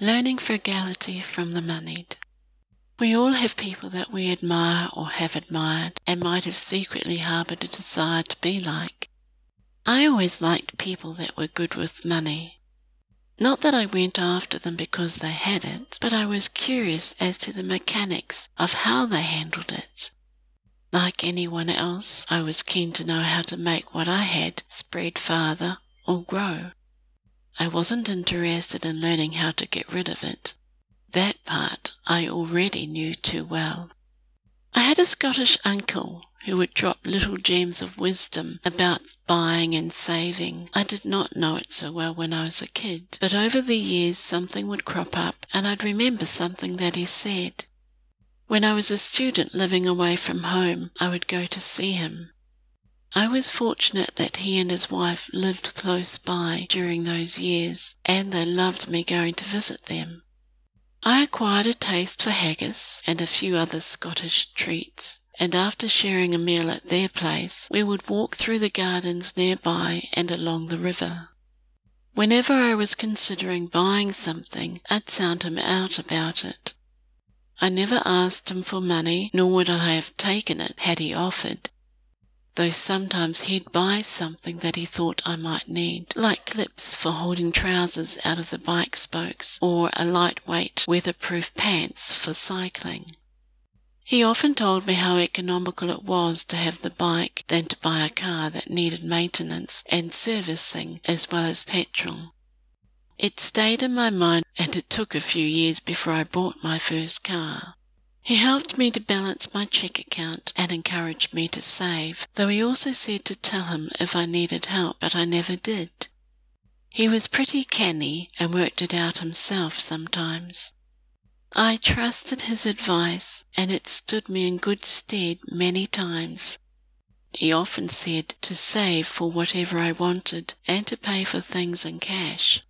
Learning frugality from the moneyed. We all have people that we admire or have admired and might have secretly harboured a desire to be like. I always liked people that were good with money. Not that I went after them because they had it, but I was curious as to the mechanics of how they handled it. Like anyone else, I was keen to know how to make what I had spread farther or grow. I wasn't interested in learning how to get rid of it. That part I already knew too well. I had a Scottish uncle who would drop little gems of wisdom about buying and saving. I did not know it so well when I was a kid, but over the years something would crop up and I'd remember something that he said. When I was a student living away from home, I would go to see him. I was fortunate that he and his wife lived close by during those years, and they loved me going to visit them. I acquired a taste for haggis and a few other Scottish treats, and after sharing a meal at their place, we would walk through the gardens nearby and along the river. Whenever I was considering buying something, I'd sound him out about it. I never asked him for money, nor would I have taken it had he offered, though sometimes he'd buy something that he thought I might need, like clips for holding trousers out of the bike spokes or a lightweight weatherproof pants for cycling. He often told me how economical it was to have the bike than to buy a car that needed maintenance and servicing as well as petrol. It stayed in my mind, and it took a few years before I bought my first car. He helped me to balance my cheque account and encouraged me to save, though he also said to tell him if I needed help, but I never did. He was pretty canny and worked it out himself sometimes. I trusted his advice, and it stood me in good stead many times. He often said to save for whatever I wanted and to pay for things in cash.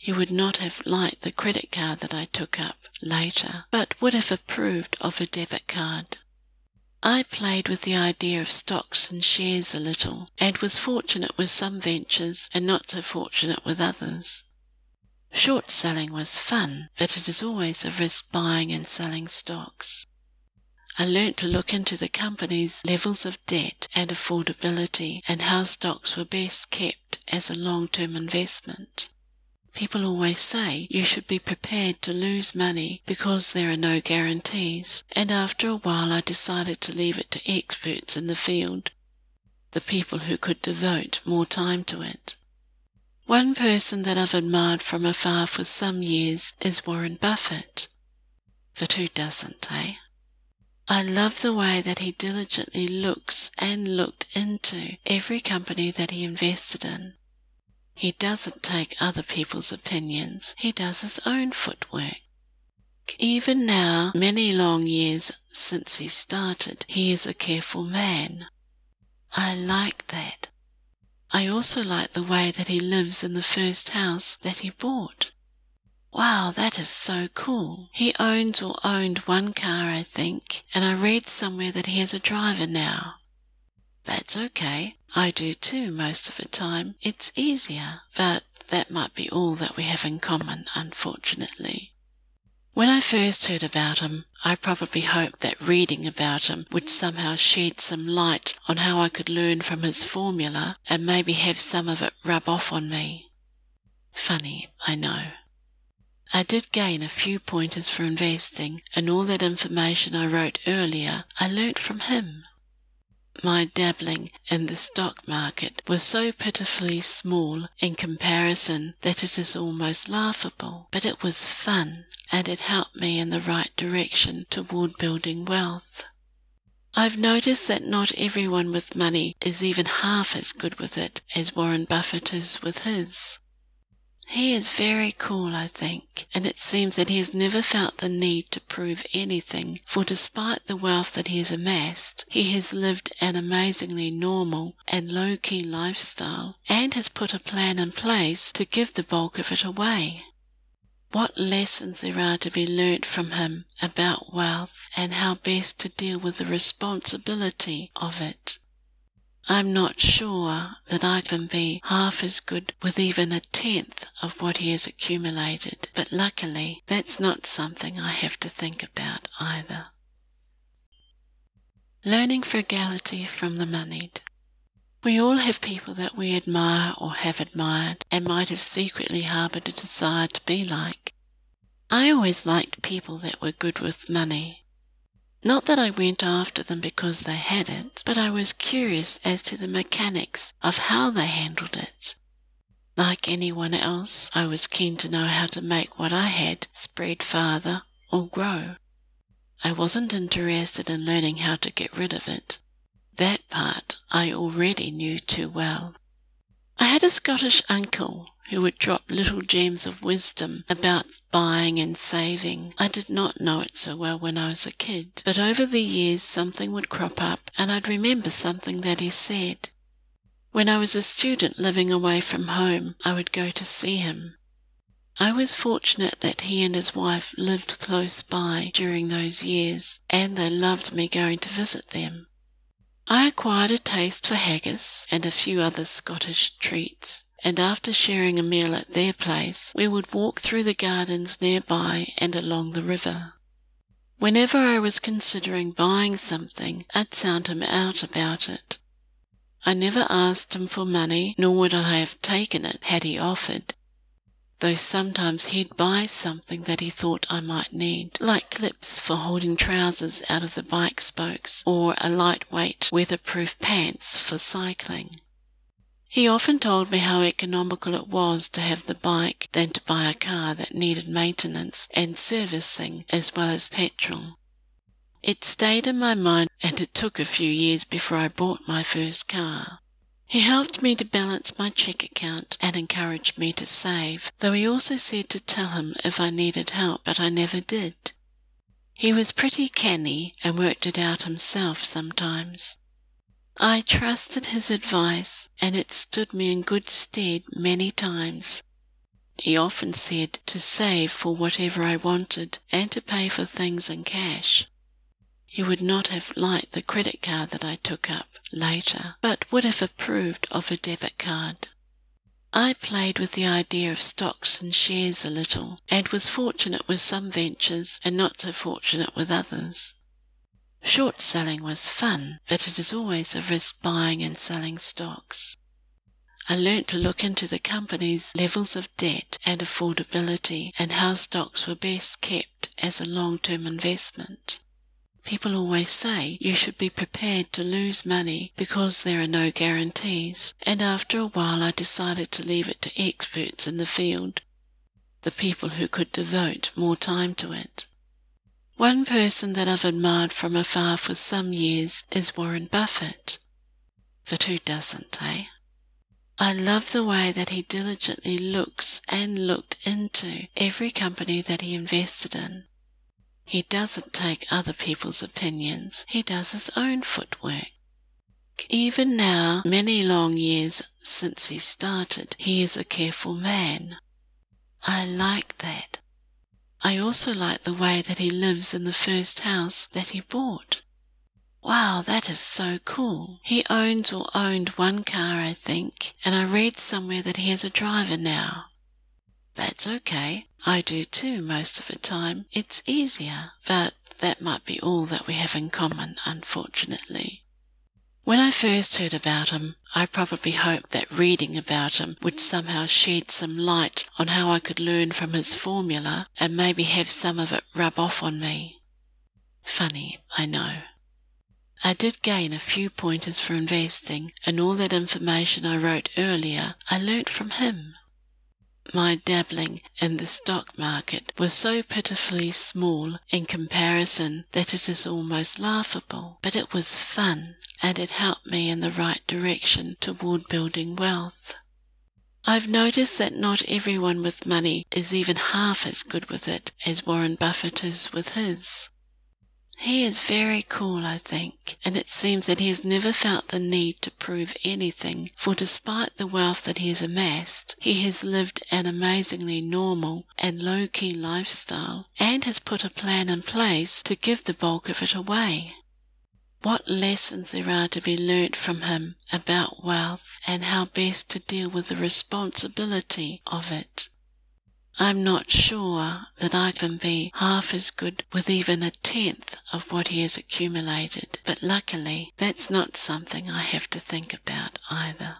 He would not have liked the credit card that I took up later, but would have approved of a debit card. I played with the idea of stocks and shares a little, and was fortunate with some ventures and not so fortunate with others. Short selling was fun, but it is always a risk buying and selling stocks. I learnt to look into the company's levels of debt and affordability and how stocks were best kept as a long-term investment. People always say you should be prepared to lose money because there are no guarantees, and after a while I decided to leave it to experts in the field, the people who could devote more time to it. One person that I've admired from afar for some years is Warren Buffett. But who doesn't, eh? I love the way that he diligently looks and looked into every company that he invested in. He doesn't take other people's opinions, he does his own footwork. Even now, many long years since he started, he is a careful man. I like that. I also like the way that he lives in the first house that he bought. Wow, that is so cool. He owns or owned one car, I think, and I read somewhere that he has a driver now. That's okay, I do too most of the time. It's easier, but that might be all that we have in common, unfortunately. When I first heard about him, I probably hoped that reading about him would somehow shed some light on how I could learn from his formula and maybe have some of it rub off on me. Funny, I know. I did gain a few pointers for investing, and all that information I wrote earlier I learnt from him. My dabbling in the stock market was so pitifully small in comparison that it is almost laughable, but it was fun, and it helped me in the right direction toward building wealth. I've noticed that not everyone with money is even half as good with it as Warren Buffett is with his. He is very cool, I think, and it seems that he has never felt the need to prove anything, for despite the wealth that he has amassed, he has lived an amazingly normal and low-key lifestyle, and has put a plan in place to give the bulk of it away. What lessons there are to be learnt from him about wealth and how best to deal with the responsibility of it. I'm not sure that I can be half as good with even a tenth of what he has accumulated, but luckily that's not something I have to think about either. Learning frugality from the moneyed. We all have people that we admire or have admired and might have secretly harboured a desire to be like. I always liked people that were good with money. Not that I went after them because they had it, but I was curious as to the mechanics of how they handled it. Like anyone else, I was keen to know how to make what I had spread farther or grow. I wasn't interested in learning how to get rid of it. That part I already knew too well. I had a Scottish uncle who would drop little gems of wisdom about buying and saving. I did not know it so well when I was a kid, but over the years something would crop up and I'd remember something that he said. When I was a student living away from home, I would go to see him. I was fortunate that he and his wife lived close by during those years, and they loved me going to visit them. I acquired a taste for haggis and a few other Scottish treats, and after sharing a meal at their place, we would walk through the gardens nearby and along the river. Whenever I was considering buying something, I'd sound him out about it. I never asked him for money, nor would I have taken it had he offered, though sometimes he'd buy something that he thought I might need, like clips for holding trousers out of the bike spokes or a lightweight weatherproof pants for cycling. He often told me how economical it was to have the bike than to buy a car that needed maintenance and servicing as well as petrol. It stayed in my mind, and it took a few years before I bought my first car. He helped me to balance my cheque account and encouraged me to save, though he also said to tell him if I needed help, but I never did. He was pretty canny and worked it out himself sometimes. I trusted his advice, and it stood me in good stead many times. He often said to save for whatever I wanted and to pay for things in cash. He would not have liked the credit card that I took up later, but would have approved of a debit card. I played with the idea of stocks and shares a little, and was fortunate with some ventures and not so fortunate with others. Short selling was fun, but it is always a risk buying and selling stocks. I learnt to look into the company's levels of debt and affordability and how stocks were best kept as a long-term investment. People always say you should be prepared to lose money because there are no guarantees, and after a while I decided to leave it to experts in the field, the people who could devote more time to it. One person that I've admired from afar for some years is Warren Buffett. But who doesn't, eh? I love the way that he diligently looks and looked into every company that he invested in. He doesn't take other people's opinions, he does his own footwork. Even now, many long years since he started, he is a careful man. I like that. I also like the way that he lives in the first house that he bought. Wow, that is so cool. He owns or owned one car, I think, and I read somewhere that he has a driver now. That's okay. I do too most of the time. It's easier, but that might be all that we have in common, unfortunately. When I first heard about him, I probably hoped that reading about him would somehow shed some light on how I could learn from his formula and maybe have some of it rub off on me. Funny, I know. I did gain a few pointers for investing, and all that information I wrote earlier I learnt from him. My dabbling in the stock market was so pitifully small in comparison that it is almost laughable, but it was fun, and it helped me in the right direction toward building wealth. I've noticed that not everyone with money is even half as good with it as Warren Buffett is with his. He is very cool, I think, and it seems that he has never felt the need to prove anything, for despite the wealth that he has amassed, he has lived an amazingly normal and low-key lifestyle and has put a plan in place to give the bulk of it away. what lessons there are to be learnt from him about wealth and how best to deal with the responsibility of it. I'm not sure that I can be half as good with even a tenth of what he has accumulated, but luckily that's not something I have to think about either.